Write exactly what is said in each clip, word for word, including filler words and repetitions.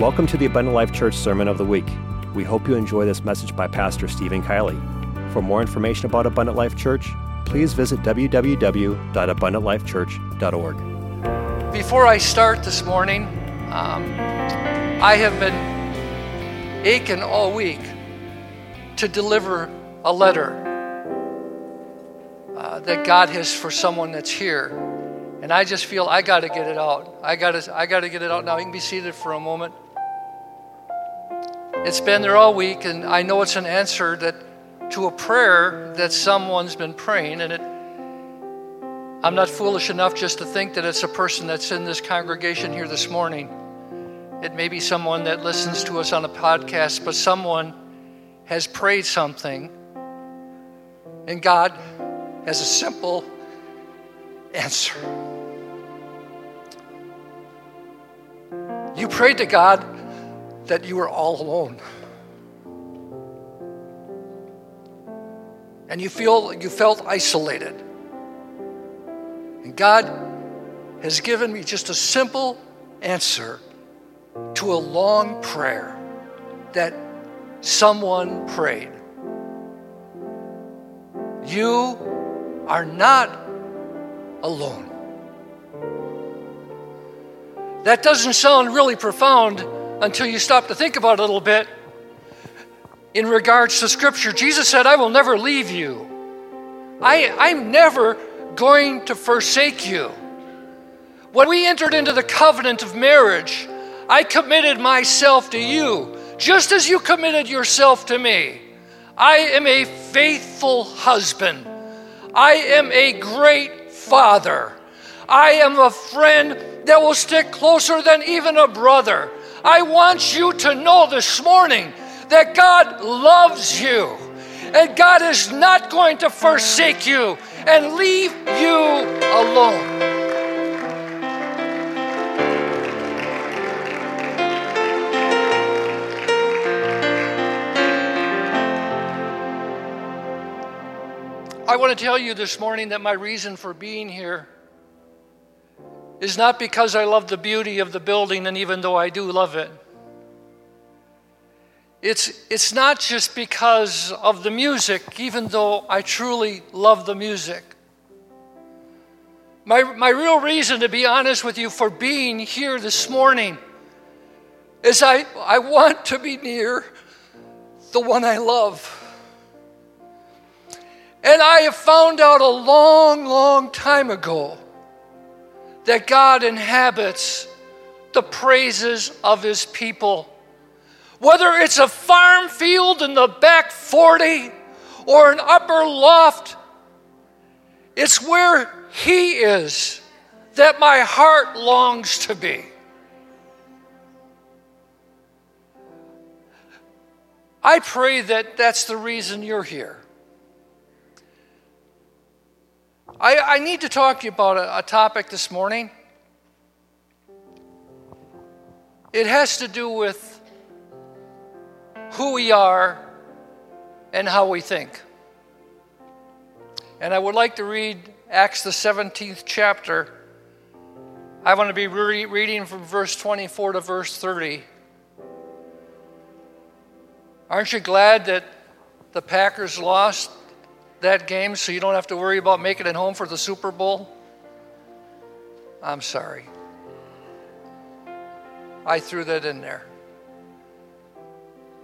Welcome to the Abundant Life Church Sermon of the Week. We hope you enjoy this message by Pastor Stephen Kiley. For more information about Abundant Life Church, please visit w w w dot abundant life church dot org. Before I start this morning, um, I have been aching all week to deliver a letter uh, that God has for someone that's here. And I just feel I got to get it out. I got to I got to get it out now. You can be seated for a moment. It's been there all week, and I know it's an answer that to a prayer that someone's been praying, and it, I'm not foolish enough just to think that it's a person that's in this congregation here this morning. It may be someone that listens to us on a podcast, but someone has prayed something, and God has a simple answer. You prayed to God that you were all alone. And you feel you felt isolated. And God has given me just a simple answer to a long prayer that someone prayed. You are not alone. That doesn't sound really profound until you stop to think about it a little bit. In regards to Scripture, Jesus said, I will never leave you. I, I'm never going to forsake you. When we entered into the covenant of marriage, I committed myself to you, just as you committed yourself to me. I am a faithful husband. I am a great father. I am a friend that will stick closer than even a brother. I want you to know this morning that God loves you, and God is not going to forsake you and leave you alone. I want to tell you this morning that my reason for being here is not because I love the beauty of the building, and even though I do love it. It's it's not just because of the music, even though I truly love the music. My, my real reason, to be honest with you, for being here this morning is I, I want to be near the one I love. And I have found out a long, long time ago that God inhabits the praises of His people. Whether it's a farm field in the back forty or an upper loft, it's where He is that my heart longs to be. I pray that that's the reason you're here. I, I need to talk to you about a, a topic this morning. It has to do with who we are and how we think. And I would like to read Acts, the seventeenth chapter. I want to be re- reading from verse twenty-four to verse thirty. Aren't you glad that the Packers lost that game, so you don't have to worry about making it home for the Super Bowl? I'm sorry. I threw that in there.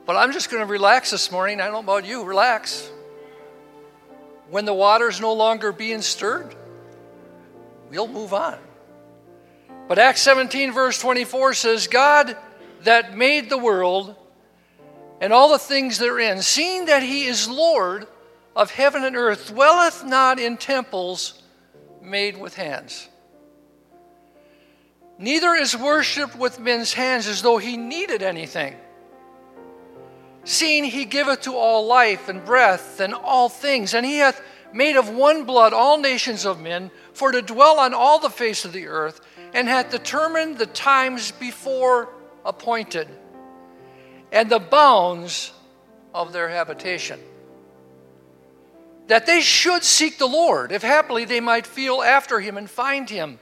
But I'm just going to relax this morning. I don't know about you. Relax. When the water's no longer being stirred, we'll move on. But Acts seventeen, verse twenty-four says, God that made the world and all the things therein, seeing that He is Lord of heaven and earth, dwelleth not in temples made with hands. Neither is worshipped with men's hands, as though He needed anything, seeing He giveth to all life and breath and all things, and He hath made of one blood all nations of men, for to dwell on all the face of the earth, and hath determined the times before appointed, and the bounds of their habitation, that they should seek the Lord, if haply they might feel after Him and find Him,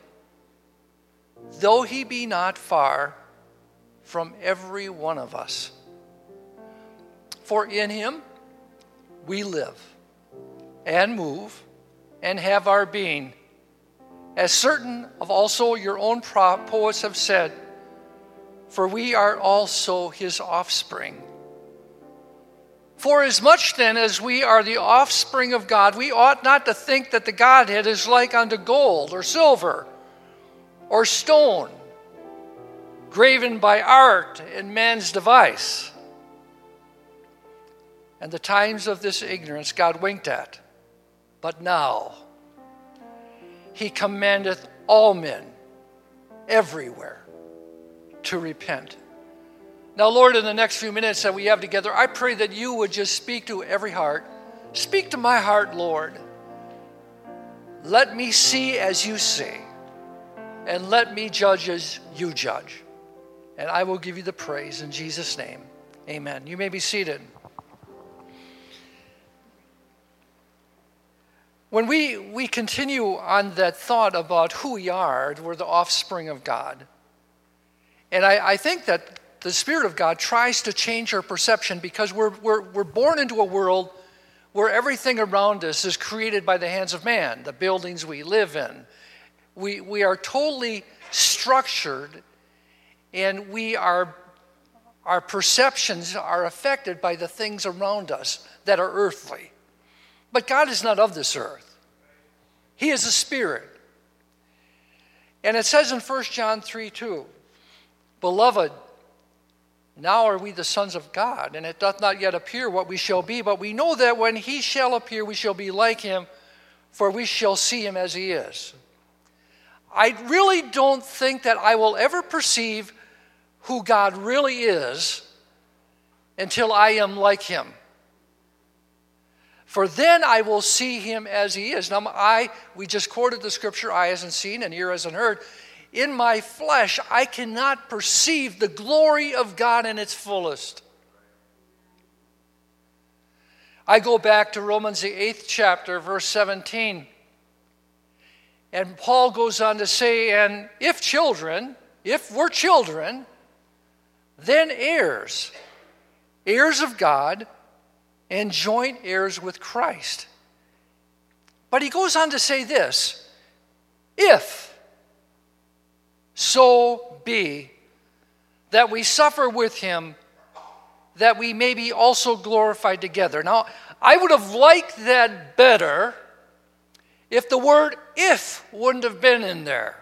though He be not far from every one of us. For in him we live and move and have our being. As certain of also your own poets have said, for we are also his offspring. For as much then as we are the offspring of God, we ought not to think that the Godhead is like unto gold or silver or stone, graven by art and man's device. And the times of this ignorance God winked at, but now he commandeth all men everywhere to repent. Now, Lord, in the next few minutes that we have together, I pray that you would just speak to every heart. Speak to my heart, Lord. Let me see as you see, and let me judge as you judge. And I will give you the praise in Jesus' name. Amen. You may be seated. When we, we continue on that thought about who we are, we're the offspring of God. And I, I think that the Spirit of God tries to change our perception because we're, we're, we're born into a world where everything around us is created by the hands of man, the buildings we live in. We, we are totally structured, and we are, our perceptions are affected by the things around us that are earthly. But God is not of this earth. He is a spirit. And it says in First John three two, Beloved, now are we the sons of God, and it doth not yet appear what we shall be, but we know that when he shall appear, we shall be like him, for we shall see him as he is. I really don't think that I will ever perceive who God really is until I am like him. For then I will see him as he is. Now, I, we just quoted the scripture, eye hasn't seen and ear hasn't heard. In my flesh, I cannot perceive the glory of God in its fullest. I go back to Romans, the eighth chapter, verse seventeen. And Paul goes on to say, and if children, if we're children, then heirs, heirs of God, and joint heirs with Christ. But he goes on to say this, if so be that we suffer with him, that we may be also glorified together. Now, I would have liked that better if the word if wouldn't have been in there.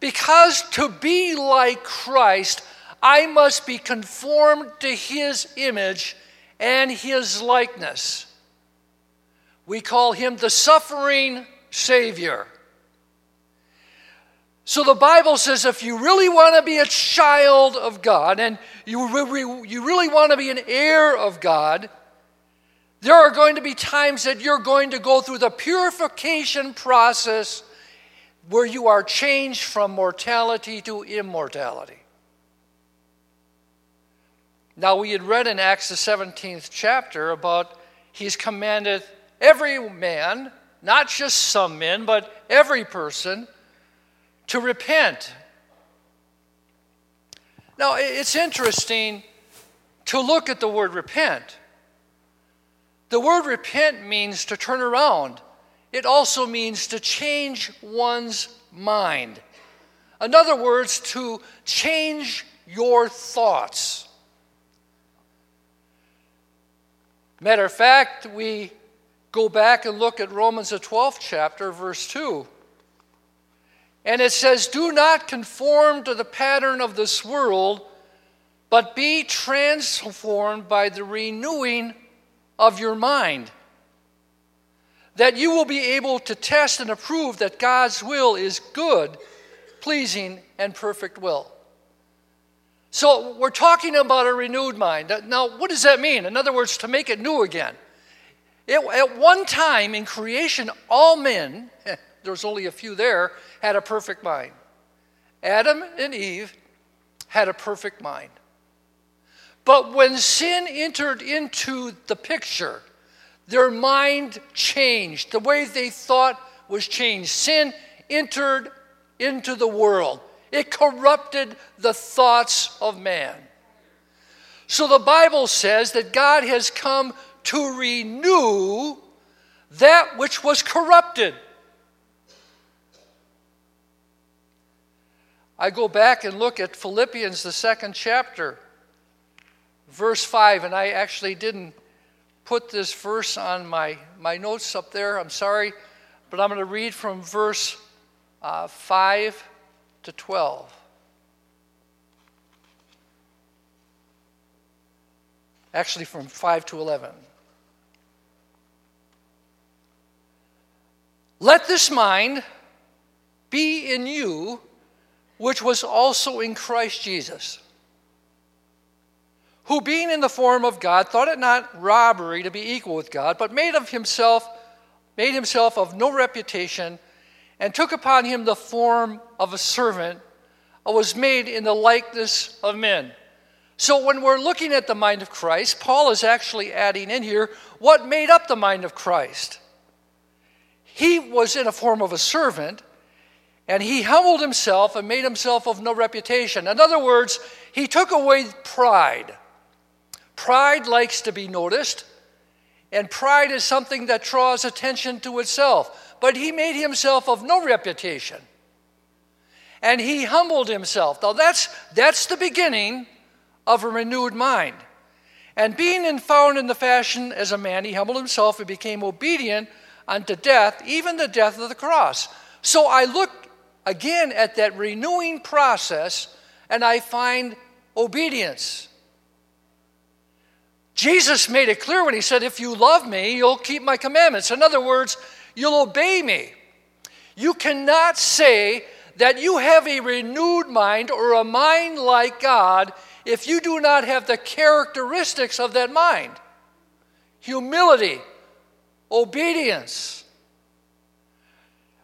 Because to be like Christ, I must be conformed to his image and his likeness. We call him the suffering Savior. So the Bible says if you really want to be a child of God and you really, you really want to be an heir of God, there are going to be times that you're going to go through the purification process where you are changed from mortality to immortality. Now, we had read in Acts the seventeenth chapter about he's commanded every man, not just some men, but every person, to repent. Now, it's interesting to look at the word repent. The word repent means to turn around. It also means to change one's mind. In other words, to change your thoughts. Matter of fact, we go back and look at Romans the twelfth chapter, verse two. And it says, do not conform to the pattern of this world, but be transformed by the renewing of your mind, that you will be able to test and approve that God's will is good, pleasing, and perfect will. So we're talking about a renewed mind. Now, what does that mean? In other words, to make it new again. It, at one time in creation, all men, there was only a few there, had a perfect mind. Adam and Eve had a perfect mind. But when sin entered into the picture, their mind changed. The way they thought was changed. Sin entered into the world. It corrupted the thoughts of man. So the Bible says that God has come to renew that which was corrupted. I go back and look at Philippians, the second chapter, verse five, and I actually didn't put this verse on my, my notes up there. I'm sorry, but I'm going to read from verse uh, five to twelve. Actually, from five to eleven. Let this mind be in you, which was also in Christ Jesus, who being in the form of God, thought it not robbery to be equal with God, but made of himself, made himself of no reputation, and took upon him the form of a servant, and was made in the likeness of men. So when we're looking at the mind of Christ, Paul is actually adding in here what made up the mind of Christ. He was in a form of a servant, and he humbled himself and made himself of no reputation. In other words, he took away pride. Pride likes to be noticed, and pride is something that draws attention to itself. But he made himself of no reputation, and he humbled himself. Now that's, that's the beginning of a renewed mind. And being in found in the fashion as a man, he humbled himself and became obedient unto death, even the death of the cross. So I look again at that renewing process, and I find obedience. Jesus made it clear when he said, if you love me, you'll keep my commandments. In other words, you'll obey me. You cannot say that you have a renewed mind or a mind like God if you do not have the characteristics of that mind. Humility, obedience.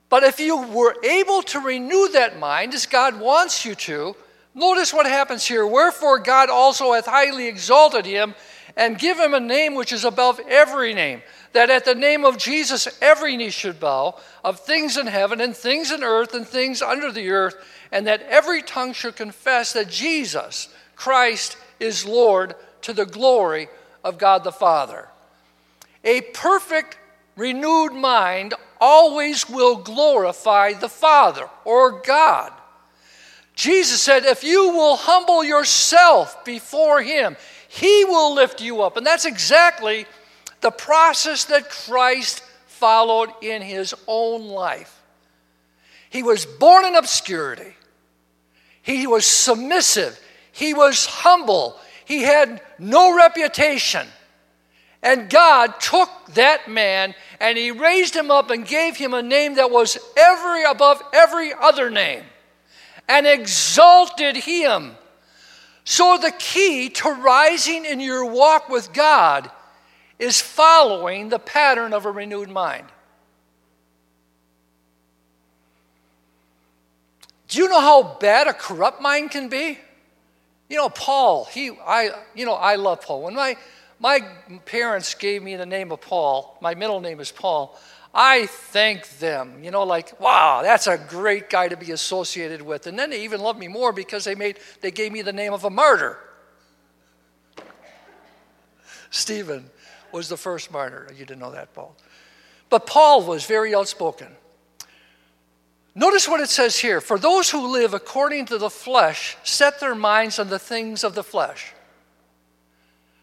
But if you were able to renew that mind, as God wants you to, notice what happens here. Wherefore God also hath highly exalted him, and give him a name which is above every name, that at the name of Jesus every knee should bow, of things in heaven and things in earth and things under the earth, and that every tongue should confess that Jesus Christ is Lord, to the glory of God the Father. A perfect, renewed mind always will glorify the Father or God. Jesus said, if you will humble yourself before him, he will lift you up. And that's exactly the process that Christ followed in his own life. He was born in obscurity. He was submissive. He was humble. He had no reputation. And God took that man and he raised him up and gave him a name that was every above every other name, and exalted him. So the key to rising in your walk with God is following the pattern of a renewed mind. Do you know how bad a corrupt mind can be? You know, Paul, he, I, you know, I love Paul. When my, my parents gave me the name of Paul, my middle name is Paul, I thanked them, you know, like, wow, that's a great guy to be associated with. And then they even loved me more because they made, they gave me the name of a martyr. Stephen was the first martyr. You didn't know that, Paul. But Paul was very outspoken. Notice what it says here. For those who live according to the flesh set their minds on the things of the flesh.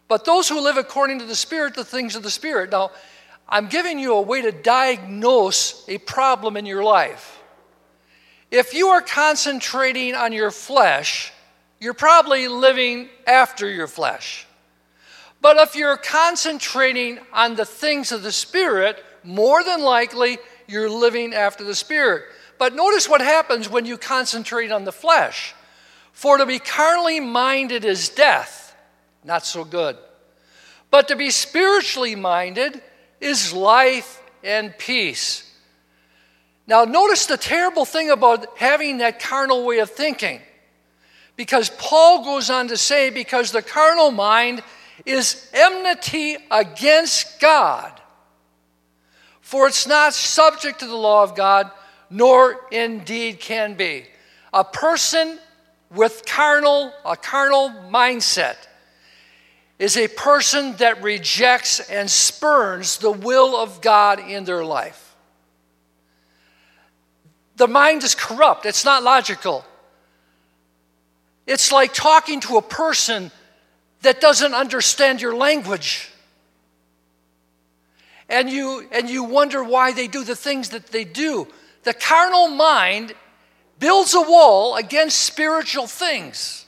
But those who live according to the Spirit, the things of the Spirit. Now, I'm giving you a way to diagnose a problem in your life. If you are concentrating on your flesh, you're probably living after your flesh. But if you're concentrating on the things of the Spirit, more than likely you're living after the Spirit. But notice what happens when you concentrate on the flesh. For to be carnally minded is death, not so good. But to be spiritually minded is life and peace. Now notice the terrible thing about having that carnal way of thinking. Because Paul goes on to say, because the carnal mind is enmity against God. For it's not subject to the law of God, nor indeed can be. a person with carnal, a carnal mindset is a person that rejects and spurns the will of God in their life. The mind is corrupt. It's not logical. It's like talking to a person that doesn't understand your language. And you and you wonder why they do the things that they do. The carnal mind builds a wall against spiritual things.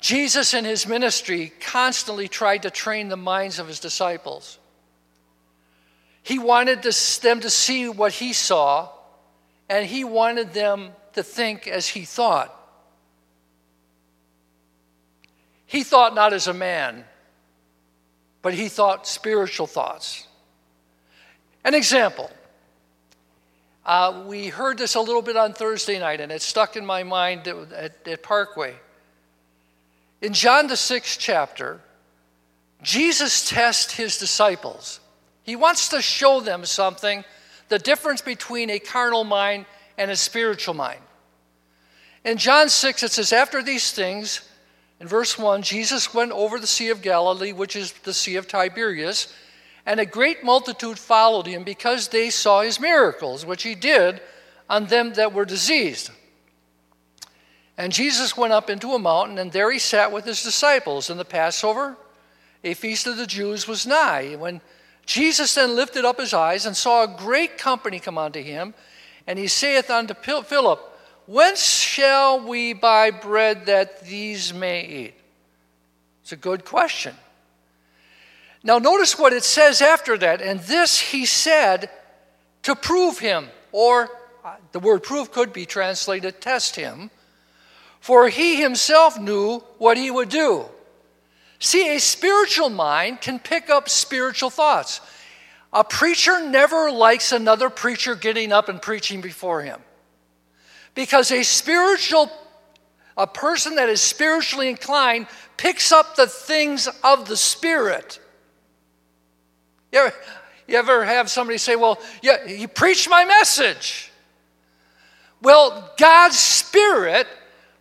Jesus in his ministry constantly tried to train the minds of his disciples. He wanted this, them to see what he saw, and he wanted them to think as he thought. He thought not as a man, but he thought spiritual thoughts. An example. Uh, we heard this a little bit on Thursday night, and it stuck in my mind at, at Parkway. In John the sixth chapter, Jesus tests his disciples. He wants to show them something, the difference between a carnal mind and a spiritual mind. In John six, it says, after these things, in verse one, Jesus went over the Sea of Galilee, which is the Sea of Tiberias, and a great multitude followed him because they saw his miracles, which he did on them that were diseased. And Jesus went up into a mountain, and there he sat with his disciples. And the Passover, a feast of the Jews, was nigh. When Jesus then lifted up his eyes and saw a great company come unto him, and he saith unto Philip, whence shall we buy bread that these may eat? It's a good question. Now notice what it says after that. And this he said to prove him, or the word prove could be translated test him, for he himself knew what he would do. See, a spiritual mind can pick up spiritual thoughts. A preacher never likes another preacher getting up and preaching before him. Because a spiritual, a person that is spiritually inclined picks up the things of the Spirit. You ever, you ever have somebody say, well, yeah, you preached my message. Well, God's Spirit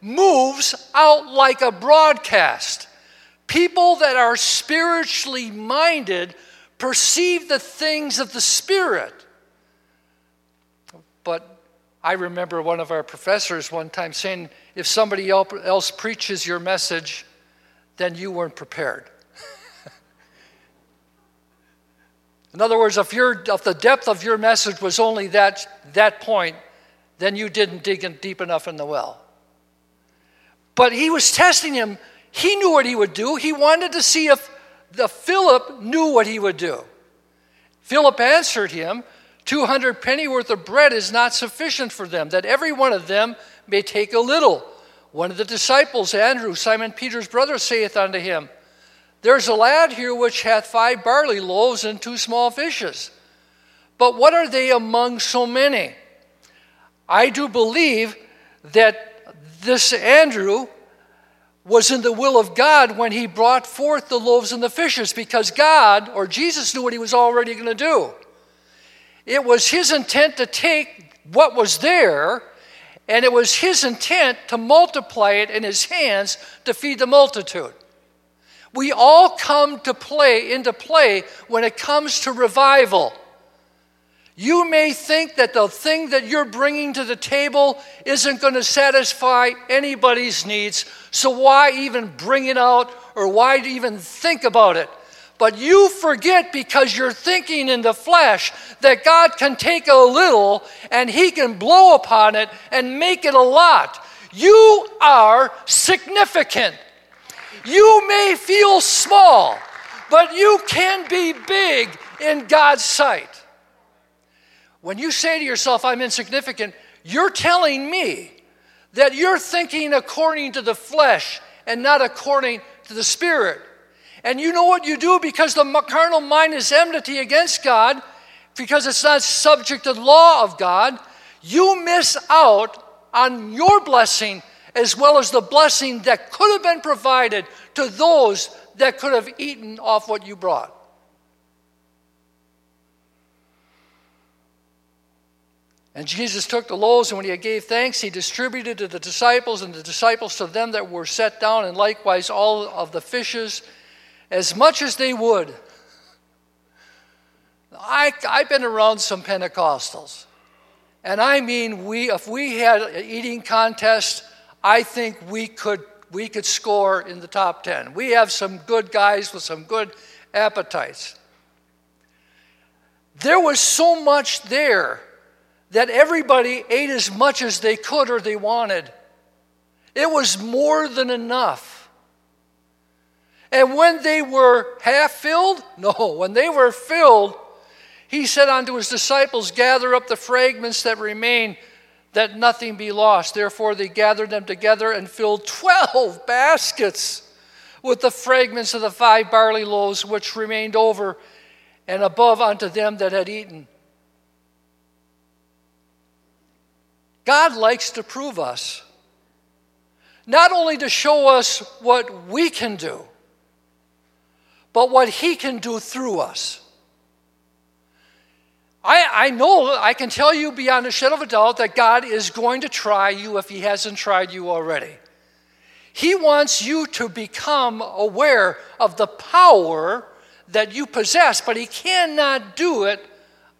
moves out like a broadcast. People that are spiritually minded perceive the things of the Spirit. But I remember one of our professors one time saying, if somebody else preaches your message, then you weren't prepared. In other words, if, your, if the depth of your message was only that, that point, then you didn't dig in deep enough in the well. But he was testing him. He knew what he would do. He wanted to see if the Philip knew what he would do. Philip answered him, two hundred pennyworth of bread is not sufficient for them, that every one of them may take a little. One of the disciples, Andrew, Simon Peter's brother, saith unto him, there's a lad here which hath five barley loaves and two small fishes. But what are they among so many? I do believe that this Andrew was in the will of God when he brought forth the loaves and the fishes, because God, or Jesus, knew what he was already going to do. It was his intent to take what was there, and it was his intent to multiply it in his hands to feed the multitude. We all come to play into play when it comes to revival. You may think that the thing that you're bringing to the table isn't going to satisfy anybody's needs, so why even bring it out, or why even think about it? But you forget, because you're thinking in the flesh, that God can take a little and he can blow upon it and make it a lot. You are significant. You may feel small, but you can be big in God's sight. When you say to yourself, I'm insignificant, you're telling me that you're thinking according to the flesh and not according to the Spirit. And you know what you do, because the carnal mind is enmity against God, because it's not subject to the law of God. You miss out on your blessing, as well as the blessing that could have been provided to those that could have eaten off what you brought. And Jesus took the loaves, and when he gave thanks, he distributed to the disciples, and the disciples to them that were set down, and likewise all of the fishes, as much as they would. I, I've been around some Pentecostals. And I mean, we if we had an eating contest, I think we could we could score in the top ten. We have some good guys with some good appetites. There was so much there that everybody ate as much as they could or they wanted. It was more than enough. And when they were half filled, no, when they were filled, he said unto his disciples, gather up the fragments that remain, that nothing be lost. Therefore they gathered them together and filled twelve baskets with the fragments of the five barley loaves which remained over and above unto them that had eaten. God likes to prove us, not only to show us what we can do, but what he can do through us. I, I know, I can tell you beyond a shadow of a doubt that God is going to try you if he hasn't tried you already. He wants you to become aware of the power that you possess, but he cannot do it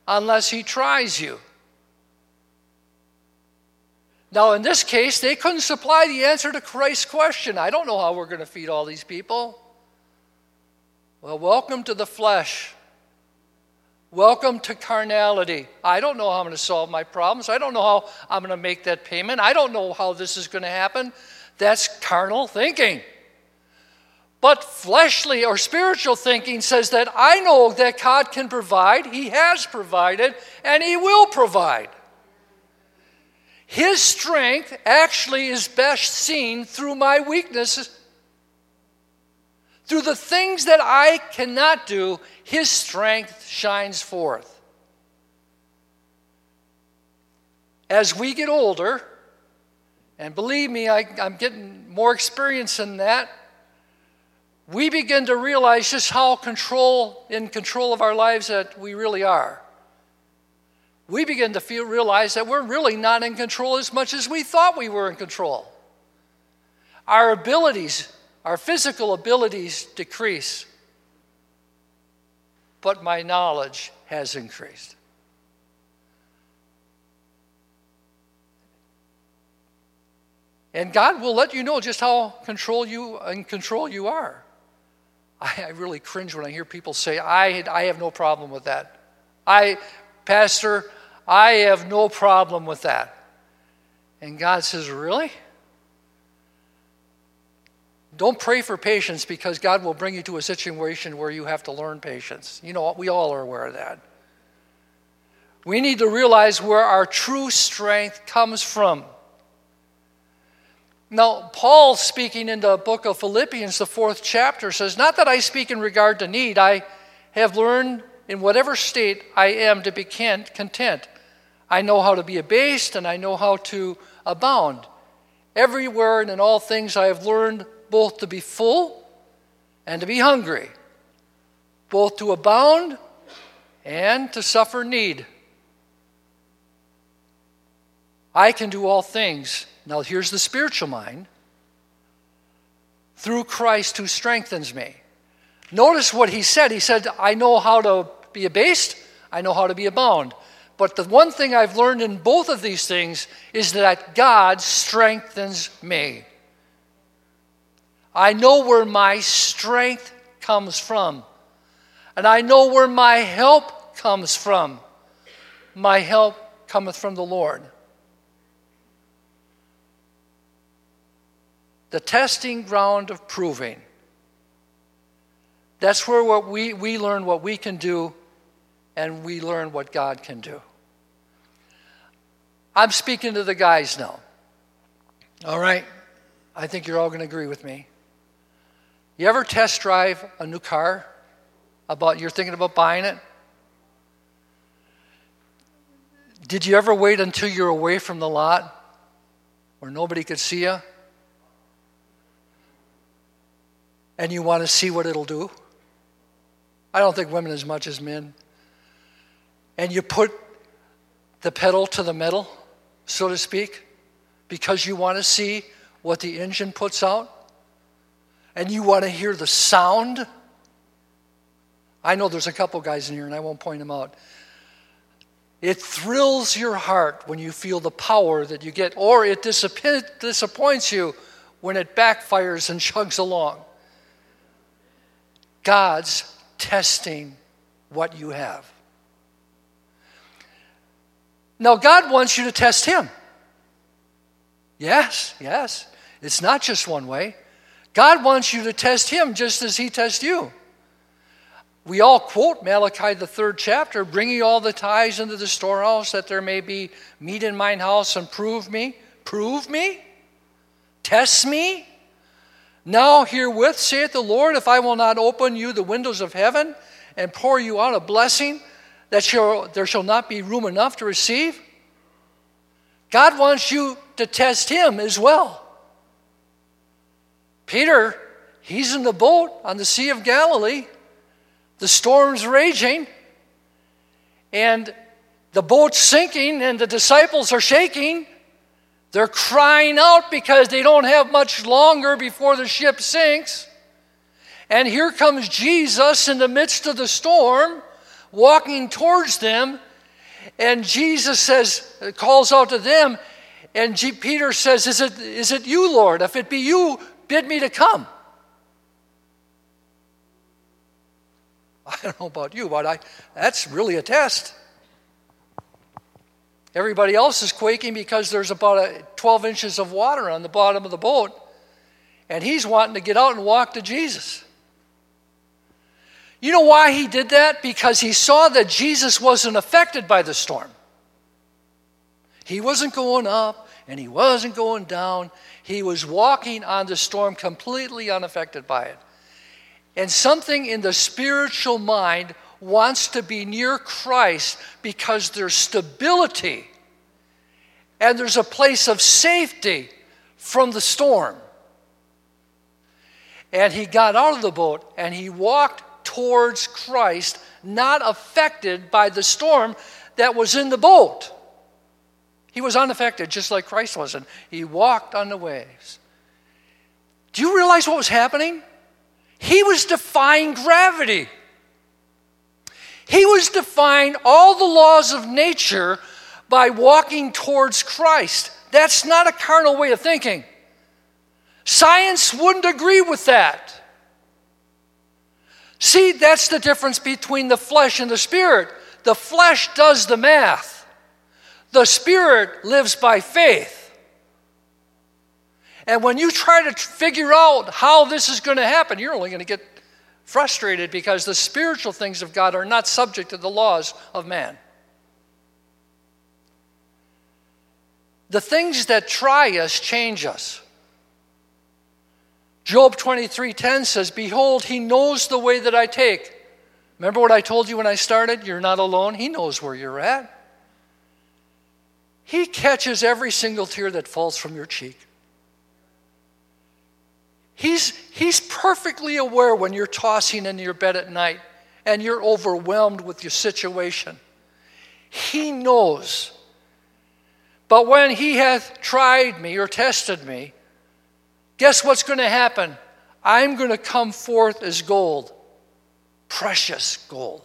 unless he tries you. Now, in this case, they couldn't supply the answer to Christ's question. I don't know how we're going to feed all these people. Well, welcome to the flesh. Welcome to carnality. I don't know how I'm going to solve my problems. I don't know how I'm going to make that payment. I don't know how this is going to happen. That's carnal thinking. But fleshly or spiritual thinking says that I know that God can provide, he has provided, and he will provide. His strength actually is best seen through my weaknesses. Through the things that I cannot do, his strength shines forth. As we get older, and believe me, I, I'm getting more experience in that, we begin to realize just how control in control of our lives that we really are. We begin to feel, realize that we're really not in control as much as we thought we were in control. Our abilities Our physical abilities decrease, but my knowledge has increased. And God will let you know just how control you in control you are. I, I really cringe when I hear people say, I, I have no problem with that. I, Pastor, I have no problem with that. And God says, really? Don't pray for patience, because God will bring you to a situation where you have to learn patience. You know, we all are aware of that. We need to realize where our true strength comes from. Now, Paul, speaking in the book of Philippians, the fourth chapter, says, not that I speak in regard to need. I have learned in whatever state I am to be content. I know how to be abased, and I know how to abound. Everywhere and in all things I have learned both to be full and to be hungry, both to abound and to suffer need. I can do all things. Now here's the spiritual mind. Through Christ who strengthens me. Notice what he said. He said, I know how to be abased. I know how to be abound. But the one thing I've learned in both of these things is that God strengthens me. I know where my strength comes from. And I know where my help comes from. My help cometh from the Lord. The testing ground of proving. That's where what we, we learn what we can do, and we learn what God can do. I'm speaking to the guys now. All right? I think you're all going to agree with me. You ever test drive a new car? About you're thinking about buying it? Did you ever wait until you're away from the lot where nobody could see you? And you want to see what it'll do? I don't think women as much as men. And you put the pedal to the metal, so to speak, because you want to see what the engine puts out and you want to hear the sound. I know there's a couple guys in here, and I won't point them out. It thrills your heart when you feel the power that you get, or it disappoints you when it backfires and chugs along. God's testing what you have. Now, God wants you to test him. Yes, yes. It's not just one way. God wants you to test him just as he tests you. We all quote Malachi, the third chapter, "Bring ye all the tithes into the storehouse, that there may be meat in mine house, and prove me." Prove me? Test me? "Now herewith saith the Lord, if I will not open you the windows of heaven, and pour you out a blessing, that there shall not be room enough to receive." God wants you to test him as well. Peter, he's in the boat on the Sea of Galilee. The storm's raging, and the boat's sinking, and the disciples are shaking. They're crying out because they don't have much longer before the ship sinks. And here comes Jesus in the midst of the storm, walking towards them, and Jesus says, calls out to them, and G- Peter says, is it, is it you, Lord? If it be you, bid me to come." I don't know about you, but I, that's really a test. Everybody else is quaking because there's about a twelve inches of water on the bottom of the boat, and he's wanting to get out and walk to Jesus. You know why he did that? Because he saw that Jesus wasn't affected by the storm. He wasn't going up, and he wasn't going down. He was walking on the storm, completely unaffected by it. And something in the spiritual mind wants to be near Christ because there's stability and there's a place of safety from the storm. And he got out of the boat and he walked towards Christ, not affected by the storm that was in the boat. He was unaffected, just like Christ wasn't. He walked on the waves. Do you realize what was happening? He was defying gravity. He was defying all the laws of nature by walking towards Christ. That's not a carnal way of thinking. Science wouldn't agree with that. See, that's the difference between the flesh and the spirit. The flesh does the math. The spirit lives by faith. And when you try to figure out how this is going to happen, you're only going to get frustrated because the spiritual things of God are not subject to the laws of man. The things that try us change us. Job twenty-three ten says, "Behold, he knows the way that I take." Remember what I told you when I started? You're not alone. He knows where you're at. He catches every single tear that falls from your cheek. He's, he's perfectly aware when you're tossing in your bed at night and you're overwhelmed with your situation. He knows. "But when he hath tried me," or tested me, guess what's going to happen? "I'm going to come forth as gold, precious gold."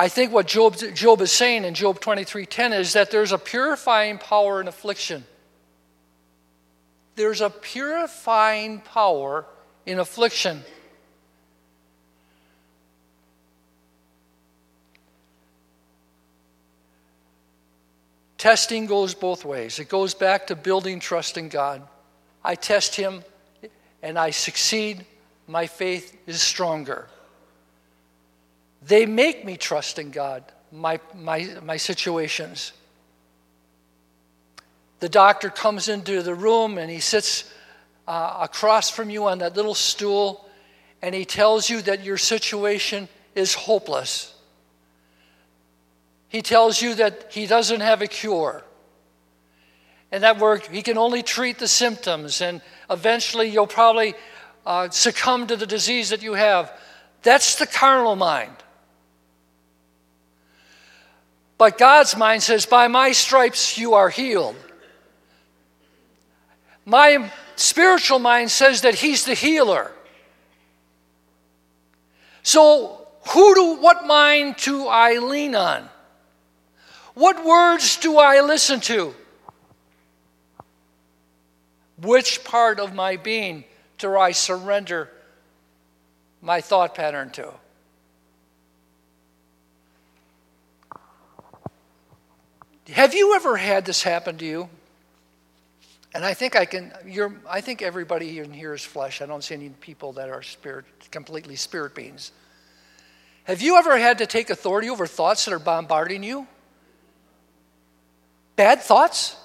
I think what Job, Job is saying in Job twenty-three ten is that there's a purifying power in affliction. There's a purifying power in affliction. Testing goes both ways. It goes back to building trust in God. I test him and I succeed. My faith is stronger. They make me trust in God, my, my, my situations. The doctor comes into the room and he sits uh, across from you on that little stool, and he tells you that your situation is hopeless. He tells you that he doesn't have a cure, and that we're, he can only treat the symptoms, and eventually you'll probably uh, succumb to the disease that you have. That's the carnal mind. But God's mind says, by my stripes you are healed. My spiritual mind says that he's the healer. So who do, what mind do I lean on? What words do I listen to? Which part of my being do I surrender my thought pattern to? Have you ever had this happen to you? And I think I can. You're, I think everybody in here is flesh. I don't see any people that are spirit, completely spirit beings. Have you ever had to take authority over thoughts that are bombarding you? Bad thoughts?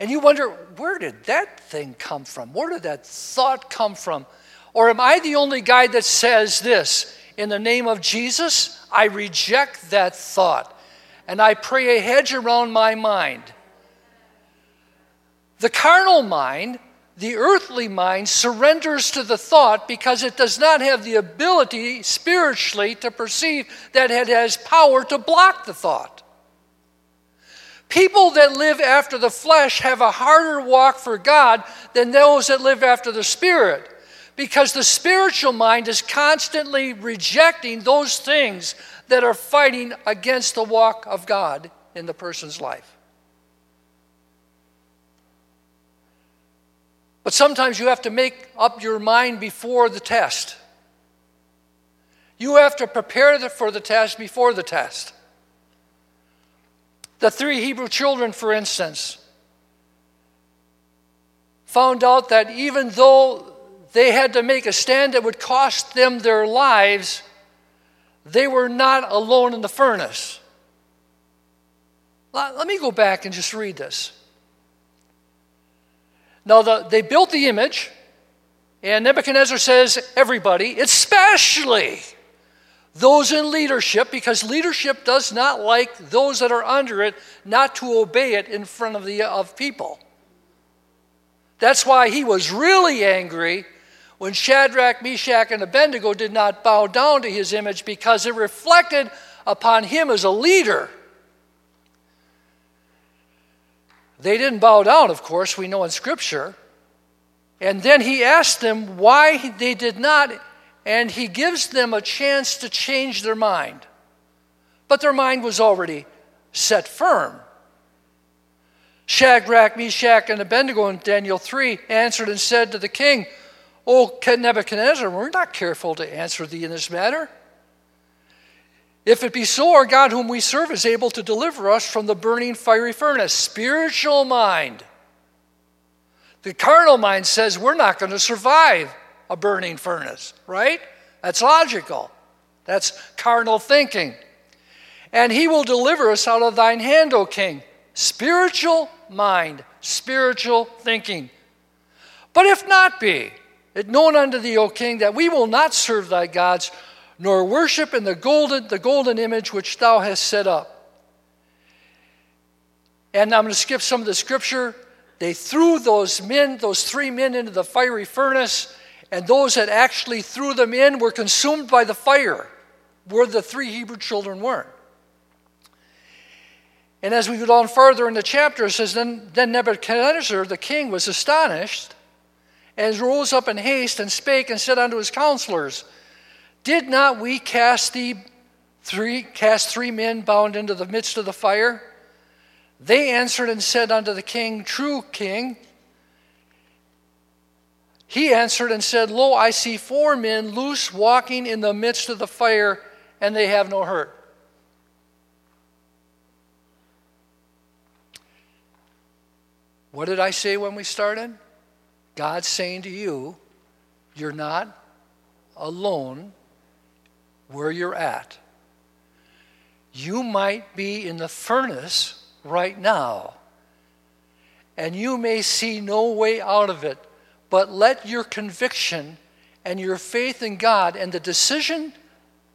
And you wonder, where did that thing come from? Where did that thought come from? Or am I the only guy that says this? In the name of Jesus, I reject that thought. And I pray a hedge around my mind. The carnal mind, the earthly mind, surrenders to the thought because it does not have the ability spiritually to perceive that it has power to block the thought. People that live after the flesh have a harder walk for God than those that live after the Spirit, because the spiritual mind is constantly rejecting those things that are fighting against the walk of God in the person's life. But sometimes you have to make up your mind before the test. You have to prepare for the test before the test. The three Hebrew children, for instance, found out that even though they had to make a stand that would cost them their lives, they were not alone in the furnace. Let me go back and just read this. Now, the, they built the image, and Nebuchadnezzar says, everybody, especially those in leadership, because leadership does not like those that are under it not to obey it in front of the of people. That's why he was really angry when Shadrach, Meshach, and Abednego did not bow down to his image, because it reflected upon him as a leader. They didn't bow down, of course, we know in Scripture. And then he asked them why they did not, and he gives them a chance to change their mind. But their mind was already set firm. Shadrach, Meshach, and Abednego in Daniel three answered and said to the king, "O King Nebuchadnezzar, we're not careful to answer thee in this matter. If it be so, our God whom we serve is able to deliver us from the burning fiery furnace." Spiritual mind. The carnal mind says we're not going to survive a burning furnace, right? That's logical. That's carnal thinking. "And he will deliver us out of thine hand, O king." Spiritual mind, spiritual thinking. "But if not be, it known unto thee, O king, that we will not serve thy gods, nor worship in the golden, the golden image which thou hast set up." And I'm going to skip some of the scripture. They threw those men, those three men into the fiery furnace, and those that actually threw them in were consumed by the fire, where the three Hebrew children weren't. And as we go on further in the chapter, it says, Then, then Nebuchadnezzar, the king, was astonished, and rose up in haste, and spake, and said unto his counselors, "Did not we cast the three cast three men bound into the midst of the fire?" They answered and said unto the king, "True, king." He answered and said, "Lo, I see four men loose walking in the midst of the fire, and they have no hurt." What did I say when we started? God's saying to you, you're not alone where you're at. You might be in the furnace right now, and you may see no way out of it, but let your conviction and your faith in God and the decision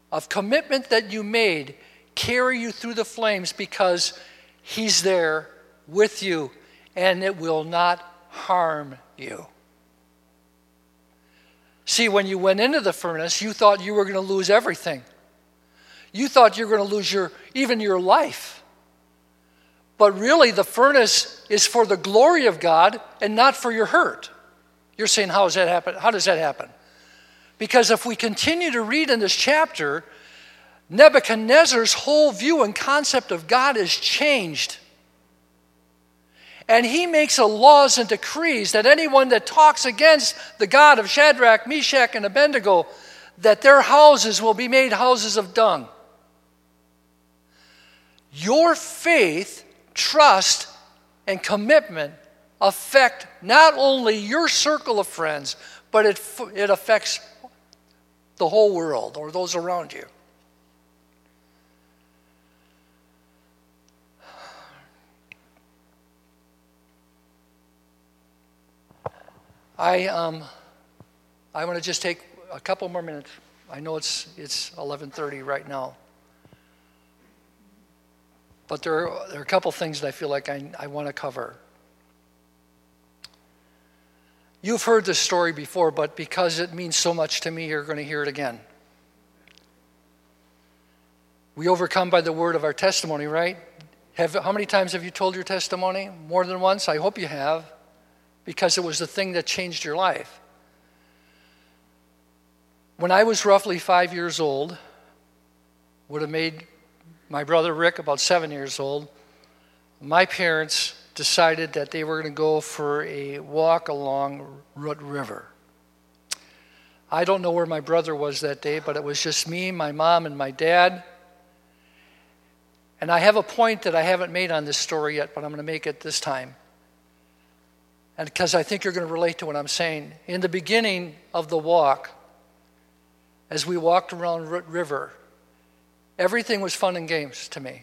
of commitment that you made carry you through the flames, because he's there with you, and it will not harm you. See, when you went into the furnace, you thought you were going to lose everything. You thought you were going to lose your even your life. But really, the furnace is for the glory of God and not for your hurt. You're saying, how does that happen? How does that happen? Because if we continue to read in this chapter, Nebuchadnezzar's whole view and concept of God is changed. And he makes a laws and decrees that anyone that talks against the God of Shadrach, Meshach, and Abednego, that their houses will be made houses of dung. Your faith, trust, and commitment affect not only your circle of friends, but it it affects the whole world or those around you. I um, I want to just take a couple more minutes. I know it's it's eleven thirty right now, but there are, there are a couple things that I feel like I I want to cover. You've heard this story before, but because it means so much to me, you're going to hear it again. We overcome by the word of our testimony, right? Have how many times have you told your testimony? More than once? I hope you have. Because it was the thing that changed your life. When I was roughly five years old, would have made my brother Rick about seven years old, my parents decided that they were going to go for a walk along Root River. I don't know where my brother was that day, but it was just me, my mom, and my dad. And I have a point that I haven't made on this story yet, but I'm going to make it this time. And because I think you're going to relate to what I'm saying. In the beginning of the walk, as we walked around Root River, everything was fun and games to me.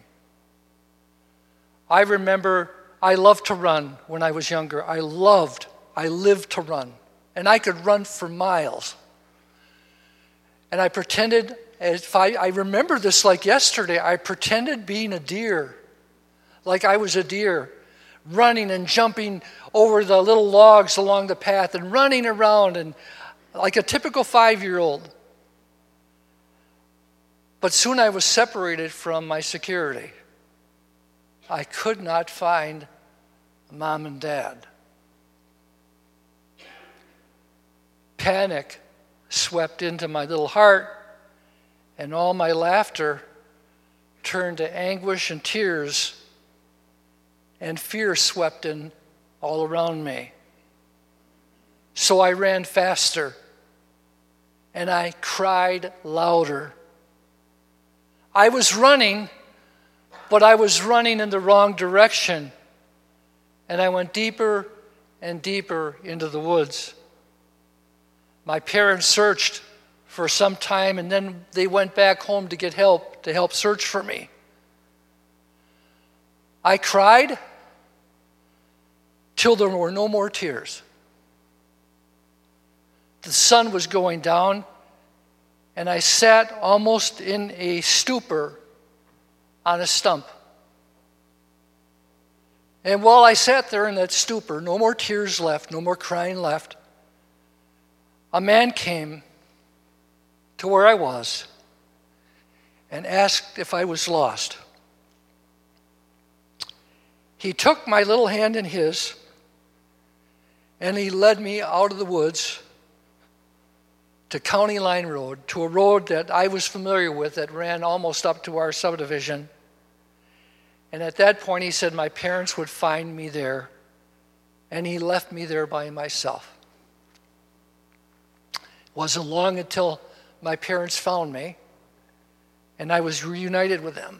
I remember I loved to run when I was younger. I loved, I lived to run. And I could run for miles. And I pretended, if I, I remember this like yesterday, I pretended being a deer, like I was a deer. Running and jumping over the little logs along the path and running around and like a typical five-year-old. But soon I was separated from my security. I could not find mom and dad. Panic swept into my little heart, and all my laughter turned to anguish and tears. And fear swept in all around me. So I ran faster. And I cried louder. I was running, but I was running in the wrong direction. And I went deeper and deeper into the woods. My parents searched for some time, and then they went back home to get help, to help search for me. I cried till there were no more tears. The sun was going down, and I sat almost in a stupor on a stump. And while I sat there in that stupor, no more tears left, no more crying left, a man came to where I was and asked if I was lost. He took my little hand in his, and he led me out of the woods to County Line Road, to a road that I was familiar with that ran almost up to our subdivision. And at that point, he said my parents would find me there, and he left me there by myself. It wasn't long until my parents found me, and I was reunited with them.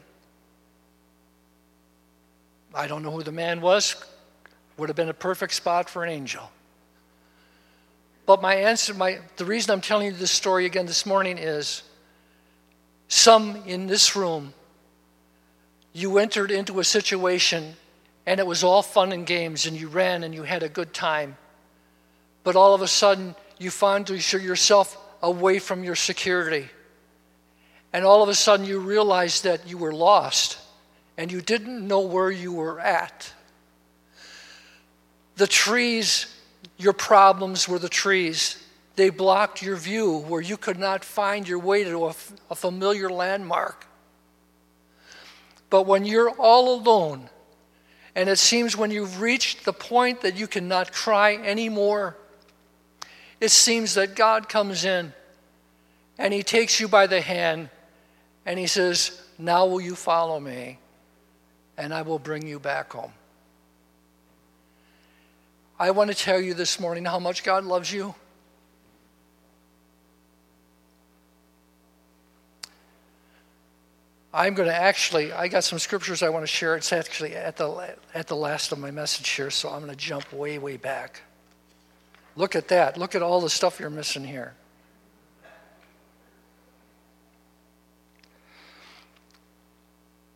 I don't know who the man was. Would have been a perfect spot for an angel. But my answer, my the reason I'm telling you this story again this morning is some in this room, you entered into a situation and it was all fun and games and you ran and you had a good time. But all of a sudden, you found yourself away from your security. And all of a sudden, you realized that you were lost. And you didn't know where you were at. The trees, your problems were the trees. They blocked your view where you could not find your way to a, a familiar landmark. But when you're all alone, and it seems when you've reached the point that you cannot cry anymore, it seems that God comes in and he takes you by the hand and he says, now will you follow me and I will bring you back home. I want to tell you this morning how much God loves you. I'm going to actually, I got some scriptures I want to share. It's actually at the at the last of my message here, so I'm going to jump way, way back. Look at that. Look at all the stuff you're missing here.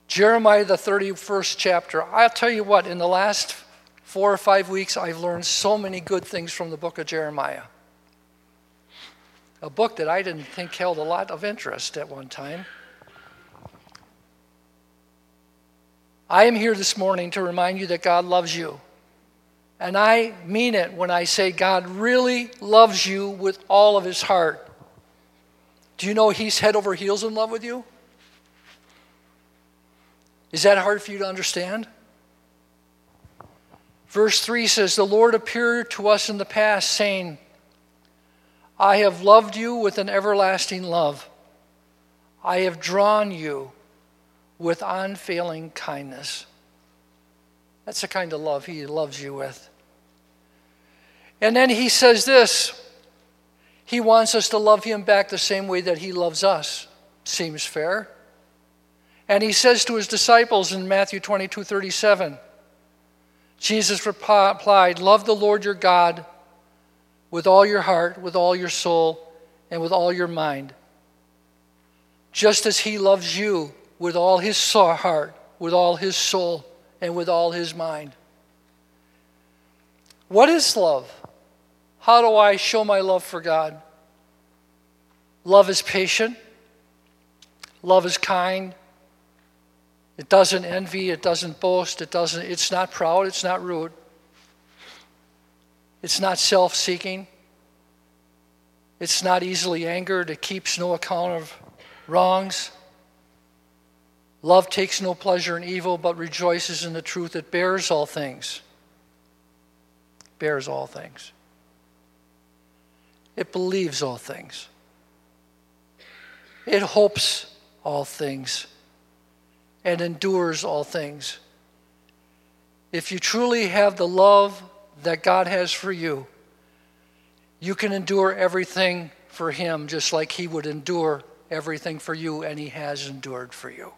Jeremiah, the thirty-first chapter. I'll tell you what, in the last four or five weeks, I've learned so many good things from the book of Jeremiah. A book that I didn't think held a lot of interest at one time. I am here this morning to remind you that God loves you. And I mean it when I say God really loves you with all of his heart. Do you know he's head over heels in love with you? Is that hard for you to understand? Verse three says, the Lord appeared to us in the past saying, I have loved you with an everlasting love. I have drawn you with unfailing kindness. That's the kind of love he loves you with. And then he says this, he wants us to love him back the same way that he loves us. Seems fair. And he says to his disciples in Matthew twenty-two thirty-seven, Jesus replied, love the Lord your God with all your heart, with all your soul, and with all your mind. Just as he loves you, with all his heart, with all his soul, and with all his mind. What is love? How do I show my love for God? Love is patient. Love is kind. It doesn't envy. It doesn't boast. It doesn't. It's not proud. It's not rude. It's not self-seeking. It's not easily angered. It keeps no account of wrongs. Love takes no pleasure in evil, but rejoices in the truth. It bears all things. Bears all things. It believes all things. It hopes all things and endures all things. If you truly have the love that God has for you, you can endure everything for him just like he would endure everything for you, and he has endured for you.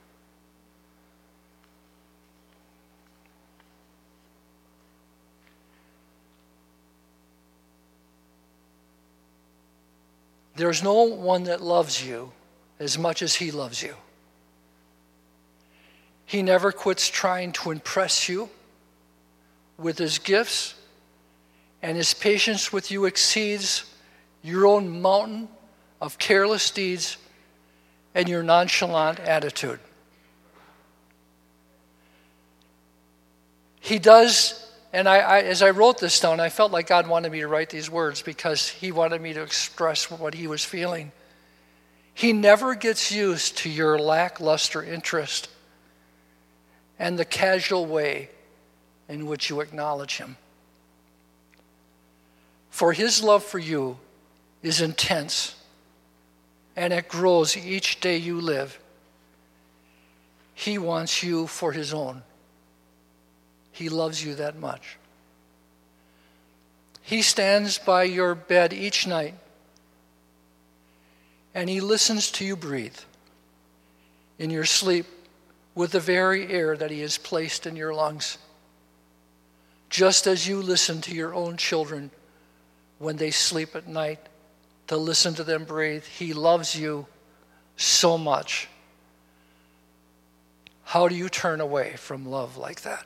There's no one that loves you as much as he loves you. He never quits trying to impress you with his gifts, and his patience with you exceeds your own mountain of careless deeds and your nonchalant attitude. He does. And I, I, as I wrote this down, I felt like God wanted me to write these words because he wanted me to express what he was feeling. He never gets used to your lackluster interest and the casual way in which you acknowledge him. For his love for you is intense, and it grows each day you live. He wants you for his own. He loves you that much. He stands by your bed each night, and he listens to you breathe in your sleep with the very air that he has placed in your lungs, just as you listen to your own children when they sleep at night to listen to them breathe. He loves you so much. How do you turn away from love like that?